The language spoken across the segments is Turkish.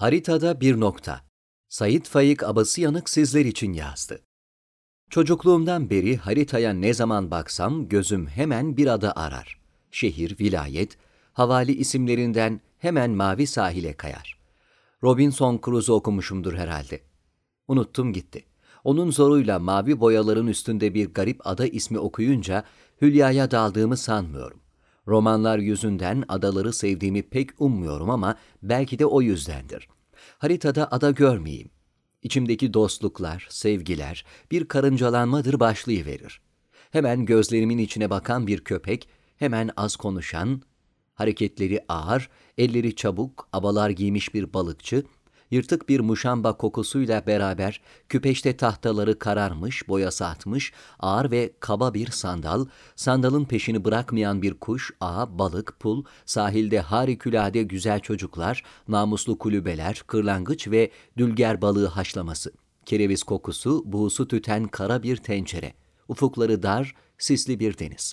Haritada bir nokta. Said Faik Abasıyanık sizler için yazdı. Çocukluğumdan beri haritaya ne zaman baksam gözüm hemen bir ada arar. Şehir, vilayet, havali isimlerinden hemen mavi sahile kayar. Robinson Crusoe okumuşumdur herhalde. Unuttum gitti. Onun zoruyla mavi boyaların üstünde bir garip ada ismi okuyunca hülyaya daldığımı sanmıyorum. Romanlar yüzünden adaları sevdiğimi pek ummuyorum ama belki de o yüzdendir. Haritada ada görmeyeyim. İçimdeki dostluklar, sevgiler bir karıncalanmadır başlayıverir. Hemen gözlerimin içine bakan bir köpek, hemen az konuşan, hareketleri ağır, elleri çabuk, abalar giymiş bir balıkçı, yırtık bir muşamba kokusuyla beraber küpeşte tahtaları kararmış, boya satmış, ağır ve kaba bir sandal, sandalın peşini bırakmayan bir kuş, ağa, balık, pul, sahilde harikulade güzel çocuklar, namuslu kulübeler, kırlangıç ve dülger balığı haşlaması, kereviz kokusu, buğusu tüten kara bir tencere, ufukları dar, sisli bir deniz.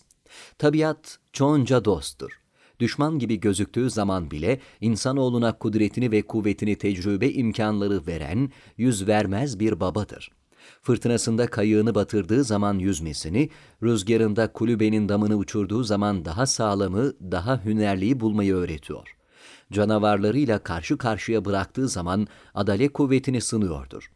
Tabiat çonca dosttur. Düşman gibi gözüktüğü zaman bile insanoğluna kudretini ve kuvvetini tecrübe imkanları veren, yüz vermez bir babadır. Fırtınasında kayığını batırdığı zaman yüzmesini, rüzgarında kulübenin damını uçurduğu zaman daha sağlamı, daha hünerliyi bulmayı öğretiyor. Canavarlarıyla karşı karşıya bıraktığı zaman adalet kuvvetini sınıyordur.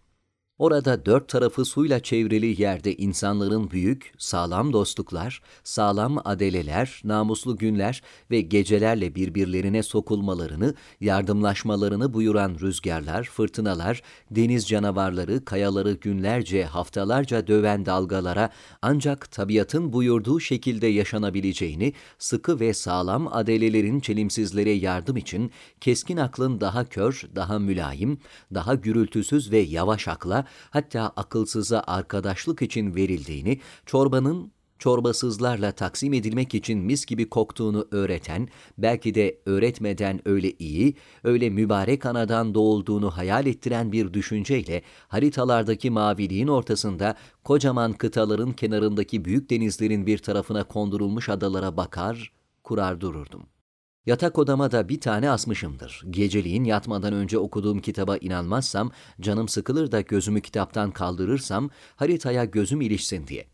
Orada dört tarafı suyla çevrili yerde insanların büyük, sağlam dostluklar, sağlam adeleler, namuslu günler ve gecelerle birbirlerine sokulmalarını, yardımlaşmalarını buyuran rüzgarlar, fırtınalar, deniz canavarları, kayaları günlerce, haftalarca döven dalgalara ancak tabiatın buyurduğu şekilde yaşanabileceğini, sıkı ve sağlam adelelerin çelimsizlere yardım için keskin aklın daha kör, daha mülayim, daha gürültüsüz ve yavaş akla, hatta akılsıza arkadaşlık için verildiğini, çorbanın çorbasızlarla taksim edilmek için mis gibi koktuğunu öğreten, belki de öğretmeden öyle iyi, öyle mübarek anadan doğulduğunu hayal ettiren bir düşünceyle haritalardaki maviliğin ortasında kocaman kıtaların kenarındaki büyük denizlerin bir tarafına kondurulmuş adalara bakar, kurar dururdum. Yatak odama da bir tane asmışımdır. Geceliğin yatmadan önce okuduğum kitaba inanmazsam, canım sıkılır da gözümü kitaptan kaldırırsam haritaya gözüm ilişsin diye.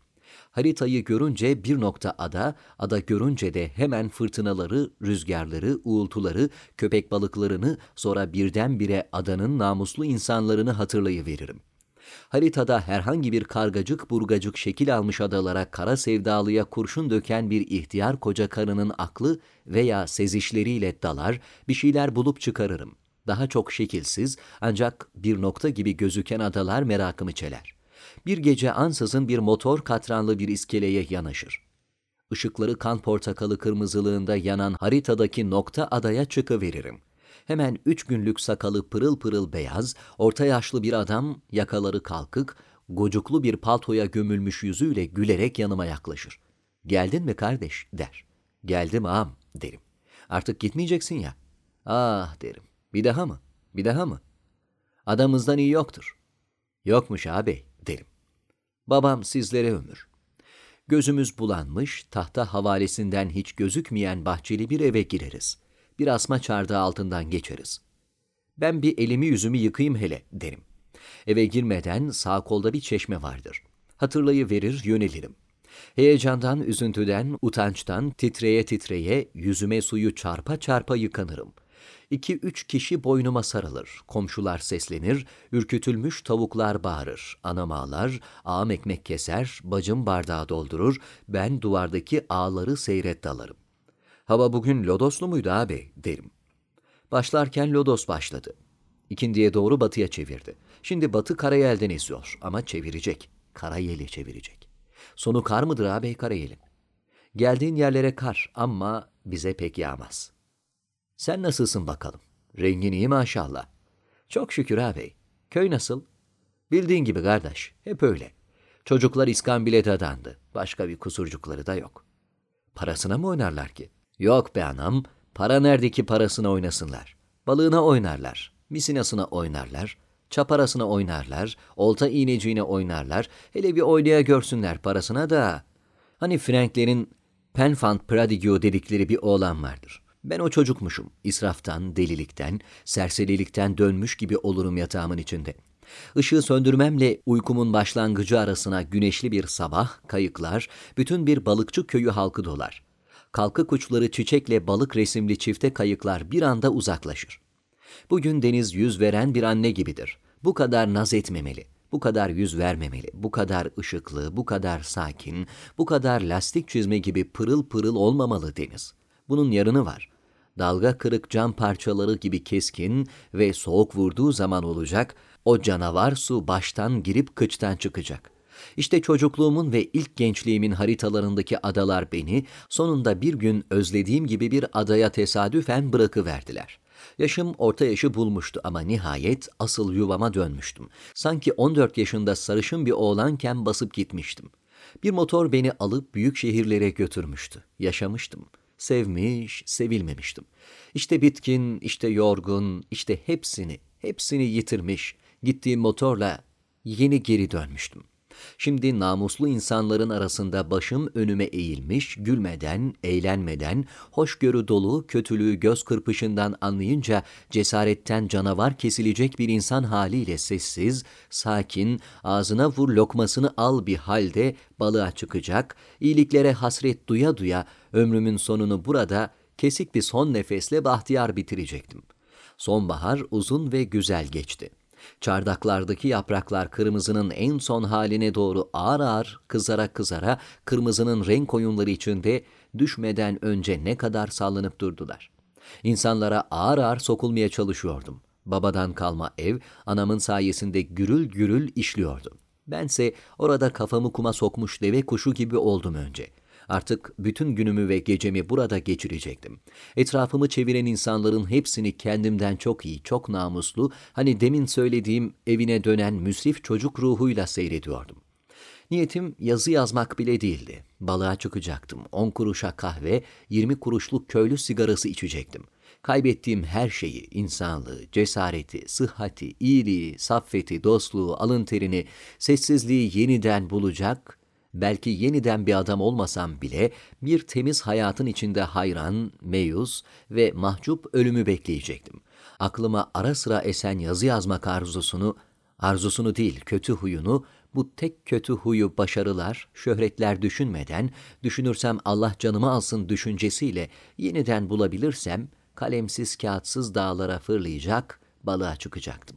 Haritayı görünce bir nokta ada, ada görünce de hemen fırtınaları, rüzgarları, uğultuları, köpek balıklarını, sonra birdenbire adanın namuslu insanlarını hatırlayıveririm. Haritada herhangi bir kargacık burgacık şekil almış adalara kara sevdalıya kurşun döken bir ihtiyar koca karının aklı veya sezişleriyle dalar, bir şeyler bulup çıkarırım. Daha çok şekilsiz ancak bir nokta gibi gözüken adalar merakımı çeler. Bir gece ansızın bir motor katranlı bir iskeleye yanaşır. Işıkları kan portakalı kırmızılığında yanan haritadaki nokta adaya çıkıveririm. Hemen 3 günlük sakalı pırıl pırıl beyaz, orta yaşlı bir adam yakaları kalkık, gocuklu bir paltoya gömülmüş yüzüyle gülerek yanıma yaklaşır. "Geldin mi kardeş?" der. "Geldim ağam," derim. "Artık gitmeyeceksin ya." "Ah," derim. "Bir daha mı? Bir daha mı? Adamızdan iyi yoktur." "Yokmuş ağabey," derim. "Babam sizlere ömür." Gözümüz bulanmış, tahta havalesinden hiç gözükmeyen bahçeli bir eve gireriz. Bir asma çardağı altından geçeriz. "Ben bir elimi yüzümü yıkayayım hele," derim. Eve girmeden sağ kolda bir çeşme vardır. Hatırlayıverir, yönelirim. Heyecandan, üzüntüden, utançtan titreye titreye yüzüme suyu çarpa çarpa yıkanırım. 2-3 kişi boynuma sarılır, komşular seslenir, ürkütülmüş tavuklar bağırır, anam ağlar, ağam ekmek keser, bacım bardağı doldurur, ben duvardaki ağları seyret dalarım. "Hava bugün lodoslu muydu abi?" derim. Başlarken lodos başladı. İkindiye doğru batıya çevirdi. Şimdi batı karayı elden eziyor ama çevirecek. Karayeli çevirecek. "Sonu kar mıdır abi karayelin?" "Geldiğin yerlere kar ama bize pek yağmaz." "Sen nasılsın bakalım? Rengin iyi maşallah." "Çok şükür abi. Köy nasıl?" "Bildiğin gibi kardeş. Hep öyle. Çocuklar iskambile dadandı. Başka bir kusurcukları da yok." "Parasına mı oynarlar ki?" "Yok be anam, para nerede ki parasına oynasınlar? Balığına oynarlar, misinasına oynarlar, çaparasına oynarlar, olta iğneciğine oynarlar, hele bir oynaya görsünler parasına da." Hani Franklerin Penfant Pradigio dedikleri bir oğlan vardır. Ben o çocukmuşum. İsraftan, delilikten, serserilikten dönmüş gibi olurum yatağımın içinde. Işığı söndürmemle uykumun başlangıcı arasına güneşli bir sabah, kayıklar, bütün bir balıkçı köyü halkı dolar. Kalkık uçları çiçekle balık resimli çifte kayıklar bir anda uzaklaşır. Bugün deniz yüz veren bir anne gibidir. Bu kadar naz etmemeli, bu kadar yüz vermemeli, bu kadar ışıklı, bu kadar sakin, bu kadar lastik çizme gibi pırıl pırıl olmamalı deniz. Bunun yarını var. Dalga kırık cam parçaları gibi keskin ve soğuk vurduğu zaman olacak, o canavar su baştan girip kıçtan çıkacak. İşte çocukluğumun ve ilk gençliğimin haritalarındaki adalar beni sonunda bir gün özlediğim gibi bir adaya tesadüfen bırakıverdiler. Yaşım orta yaşı bulmuştu ama nihayet asıl yuvama dönmüştüm. Sanki 14 yaşında sarışın bir oğlanken basıp gitmiştim. Bir motor beni alıp büyük şehirlere götürmüştü. Yaşamıştım. Sevmiş, sevilmemiştim. İşte bitkin, işte yorgun, işte hepsini yitirmiş, gittiğim motorla yeni geri dönmüştüm. Şimdi namuslu insanların arasında başım önüme eğilmiş, gülmeden, eğlenmeden, hoşgörü dolu, kötülüğü göz kırpışından anlayınca cesaretten canavar kesilecek bir insan haliyle sessiz, sakin, ağzına vur lokmasını al bir halde balığa çıkacak, iyiliklere hasret duya duya ömrümün sonunu burada kesik bir son nefesle bahtiyar bitirecektim. Sonbahar uzun ve güzel geçti. Çardaklardaki yapraklar kırmızının en son haline doğru ağır ağır kızara kızara kırmızının renk oyunları içinde düşmeden önce ne kadar sallanıp durdular. İnsanlara ağır ağır sokulmaya çalışıyordum. Babadan kalma ev anamın sayesinde gürül gürül işliyordu. Bense orada kafamı kuma sokmuş deve kuşu gibi oldum önce. Artık bütün günümü ve gecemi burada geçirecektim. Etrafımı çeviren insanların hepsini kendimden çok iyi, çok namuslu, hani demin söylediğim evine dönen müsrif çocuk ruhuyla seyrediyordum. Niyetim yazı yazmak bile değildi. Balığa çıkacaktım. 10 kuruşa kahve, 20 kuruşluk köylü sigarası içecektim. Kaybettiğim her şeyi, insanlığı, cesareti, sıhhati, iyiliği, saffeti, dostluğu, alın terini, sessizliği yeniden bulacak. Belki yeniden bir adam olmasam bile bir temiz hayatın içinde hayran, meyus ve mahcup ölümü bekleyecektim. Aklıma ara sıra esen yazı yazmak arzusunu değil kötü huyunu, bu tek kötü huyu başarılar, şöhretler düşünmeden, düşünürsem Allah canımı alsın düşüncesiyle yeniden bulabilirsem kalemsiz kağıtsız dağlara fırlayacak, balığa çıkacaktım.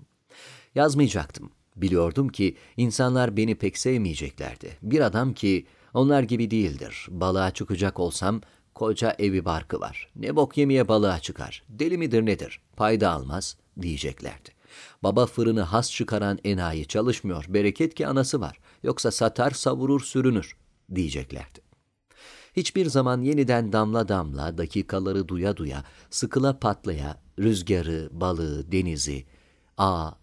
Yazmayacaktım. Biliyordum ki insanlar beni pek sevmeyeceklerdi. Bir adam ki onlar gibi değildir. Balığa çıkacak olsam koca evi barkı var. Ne bok yemeye balığa çıkar. Deli midir nedir? Payda almaz diyeceklerdi. Baba fırını has çıkaran enayi çalışmıyor. Bereket ki anası var. Yoksa satar, savurur, sürünür diyeceklerdi. Hiçbir zaman yeniden damla damla, dakikaları duya duya, sıkıla patlaya, rüzgarı, balığı, denizi,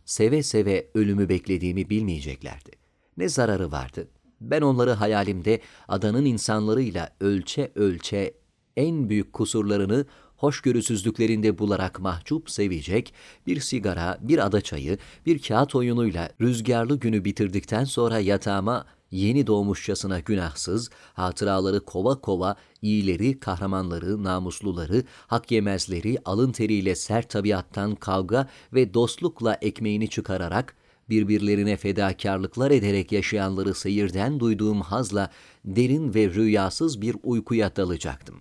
seve seve ölümü beklediğimi bilmeyeceklerdi. Ne zararı vardı? Ben onları hayalimde adanın insanlarıyla ölçe ölçe en büyük kusurlarını hoşgörüsüzlüklerinde bularak mahcup sevecek, bir sigara, bir ada çayı, bir kağıt oyunuyla rüzgarlı günü bitirdikten sonra yatağıma yeni doğmuşçasına günahsız, hatıraları kova kova, iyileri, kahramanları, namusluları, hak yemezleri, alın teriyle sert tabiattan kavga ve dostlukla ekmeğini çıkararak, birbirlerine fedakarlıklar ederek yaşayanları seyirden duyduğum hazla derin ve rüyasız bir uykuya dalacaktım.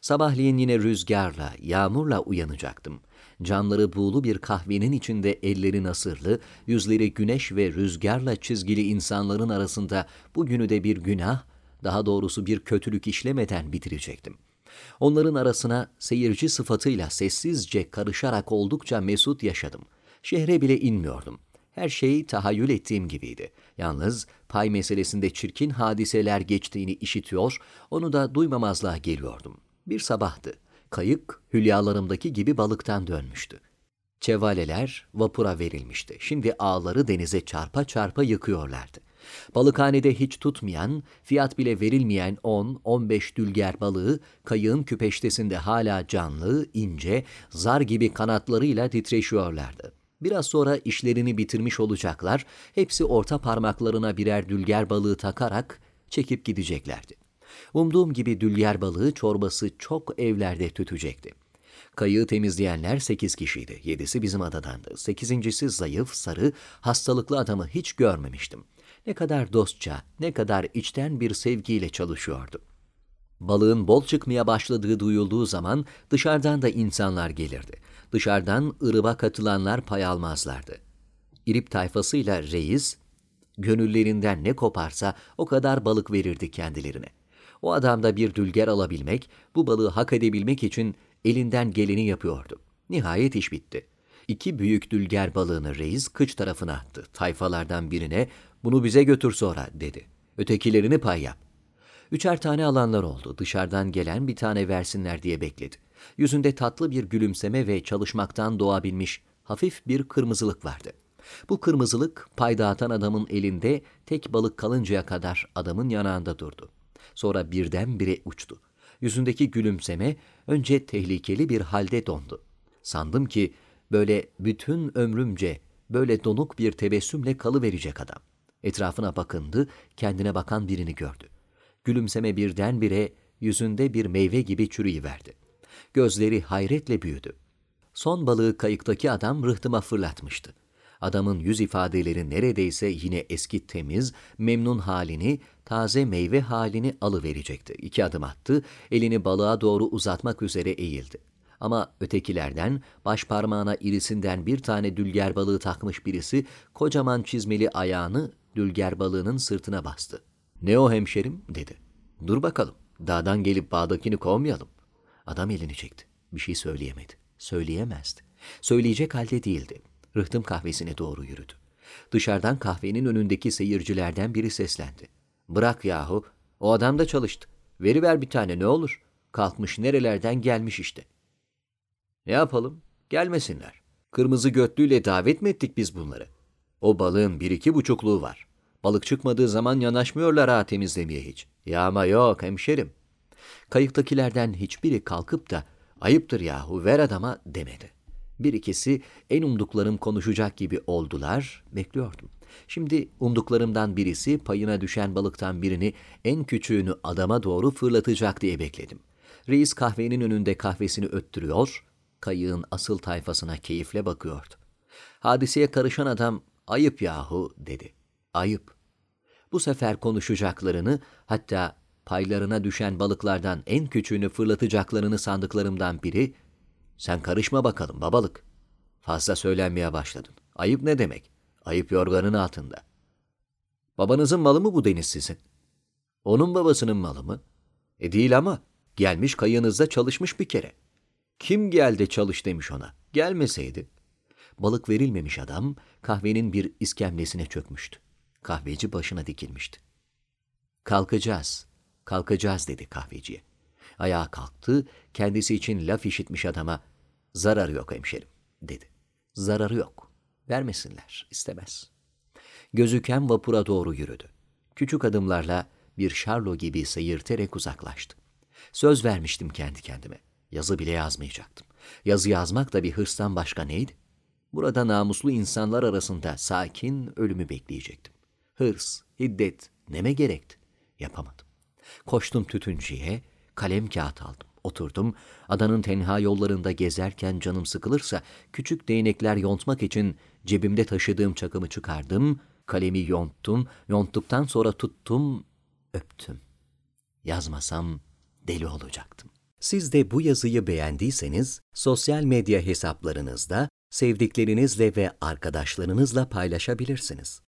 Sabahleyin yine rüzgarla, yağmurla uyanacaktım. Camları buğulu bir kahvenin içinde elleri nasırlı, yüzleri güneş ve rüzgarla çizgili insanların arasında bugünü de bir günah, daha doğrusu bir kötülük işlemeden bitirecektim. Onların arasına seyirci sıfatıyla sessizce karışarak oldukça mesut yaşadım. Şehre bile inmiyordum. Her şeyi tahayyül ettiğim gibiydi. Yalnız pay meselesinde çirkin hadiseler geçtiğini işitiyor, onu da duymamazlığa geliyordum. Bir sabahtı. Kayık, hülyalarımdaki gibi balıktan dönmüştü. Çevaleler vapura verilmişti. Şimdi ağları denize çarpa çarpa yıkıyorlardı. Balıkhanede hiç tutmayan, fiyat bile verilmeyen 10-15 dülger balığı kayığın küpeştesinde hala canlı, ince, zar gibi kanatlarıyla titreşiyorlardı. Biraz sonra işlerini bitirmiş olacaklar, hepsi orta parmaklarına birer dülger balığı takarak çekip gideceklerdi. Umduğum gibi dülger balığı çorbası çok evlerde tütecekti. Kayığı temizleyenler 8 kişiydi. 7'si bizim adadandı. 8.'si zayıf, sarı, hastalıklı adamı hiç görmemiştim. Ne kadar dostça, ne kadar içten bir sevgiyle çalışıyordu. Balığın bol çıkmaya başladığı duyulduğu zaman dışarıdan da insanlar gelirdi. Dışarıdan ırıba katılanlar pay almazlardı. İrip tayfasıyla reis, gönüllerinden ne koparsa o kadar balık verirdi kendilerine. O adamda bir dülger alabilmek, bu balığı hak edebilmek için elinden geleni yapıyordu. Nihayet iş bitti. 2 büyük dülger balığını reis kıç tarafına attı. Tayfalardan birine, "Bunu bize götür sonra," dedi. "Ötekilerini pay yap." 3'er tane alanlar oldu. Dışarıdan gelen bir tane versinler diye bekledi. Yüzünde tatlı bir gülümseme ve çalışmaktan doğabilmiş hafif bir kırmızılık vardı. Bu kırmızılık pay dağıtan adamın elinde tek balık kalıncaya kadar adamın yanağında durdu. Sonra birdenbire uçtu. Yüzündeki gülümseme önce tehlikeli bir halde dondu. Sandım ki böyle bütün ömrümce böyle donuk bir tebessümle kalıverecek adam. Etrafına bakındı, kendine bakan birini gördü. Gülümseme birdenbire yüzünde bir meyve gibi çürüyüverdi. Gözleri hayretle büyüdü. Son balığı kayıktaki adam rıhtıma fırlatmıştı. Adamın yüz ifadeleri neredeyse yine eski temiz, memnun halini, taze meyve halini alıverecekti. 2 adım attı, elini balığa doğru uzatmak üzere eğildi. Ama ötekilerden, baş parmağına irisinden bir tane dülger balığı takmış birisi, kocaman çizmeli ayağını dülger balığının sırtına bastı. "Ne o hemşerim?" dedi. "Dur bakalım, dağdan gelip bağdakini kovmayalım." Adam elini çekti. Bir şey söyleyemedi. Söyleyemezdi. Söyleyecek halde değildi. Rıhtım kahvesine doğru yürüdü. Dışarıdan kahvenin önündeki seyircilerden biri seslendi. "Bırak yahu, o adam da çalıştı. Veriver bir tane ne olur. Kalkmış nerelerden gelmiş işte." "Ne yapalım? Gelmesinler. Kırmızı götlüyle davet mi ettik biz bunları? O balığın 1-2 buçukluğu var. Balık çıkmadığı zaman yanaşmıyorlar ha temizlemeye hiç. Yağma yok hemşerim." Kayıktakilerden hiçbiri kalkıp da "Ayıptır yahu ver adama" demedi. 1-2'si en umduklarım konuşacak gibi oldular, bekliyordum. Şimdi umduklarımdan birisi payına düşen balıktan birini, en küçüğünü adama doğru fırlatacak diye bekledim. Reis kahvenin önünde kahvesini öttürüyor, kayığın asıl tayfasına keyifle bakıyordu. Hadiseye karışan adam "Ayıp yahu" dedi. Ayıp. Bu sefer konuşacaklarını, hatta paylarına düşen balıklardan en küçüğünü fırlatacaklarını sandıklarımdan biri, "Sen karışma bakalım babalık. Fazla söylenmeye başladın. Ayıp ne demek? Ayıp yorganın altında. Babanızın malı mı bu deniz sizin? Onun babasının malı mı? Değil ama gelmiş kayığınızda çalışmış bir kere. Kim geldi çalış demiş ona. Gelmeseydi." Balık verilmemiş adam kahvenin bir iskemlesine çökmüştü. Kahveci başına dikilmişti. "Kalkacağız, kalkacağız" dedi kahveciye. Ayağa kalktı, kendisi için laf işitmiş adama "Zararı yok hemşerim" dedi. "Zararı yok, vermesinler, istemez." Gözüken vapura doğru yürüdü. Küçük adımlarla bir şarlo gibi seyirterek uzaklaştı. Söz vermiştim kendi kendime. Yazı bile yazmayacaktım. Yazı yazmak da bir hırstan başka neydi? Burada namuslu insanlar arasında sakin ölümü bekleyecektim. Hırs, hiddet neme gerekti? Yapamadım. Koştum tütüncüye, kalem kağıt aldım. Oturdum, adanın tenha yollarında gezerken canım sıkılırsa küçük değnekler yontmak için cebimde taşıdığım çakımı çıkardım, kalemi yonttum, yonttuktan sonra tuttum, öptüm. Yazmasam deli olacaktım. Siz de bu yazıyı beğendiyseniz sosyal medya hesaplarınızda sevdiklerinizle ve arkadaşlarınızla paylaşabilirsiniz.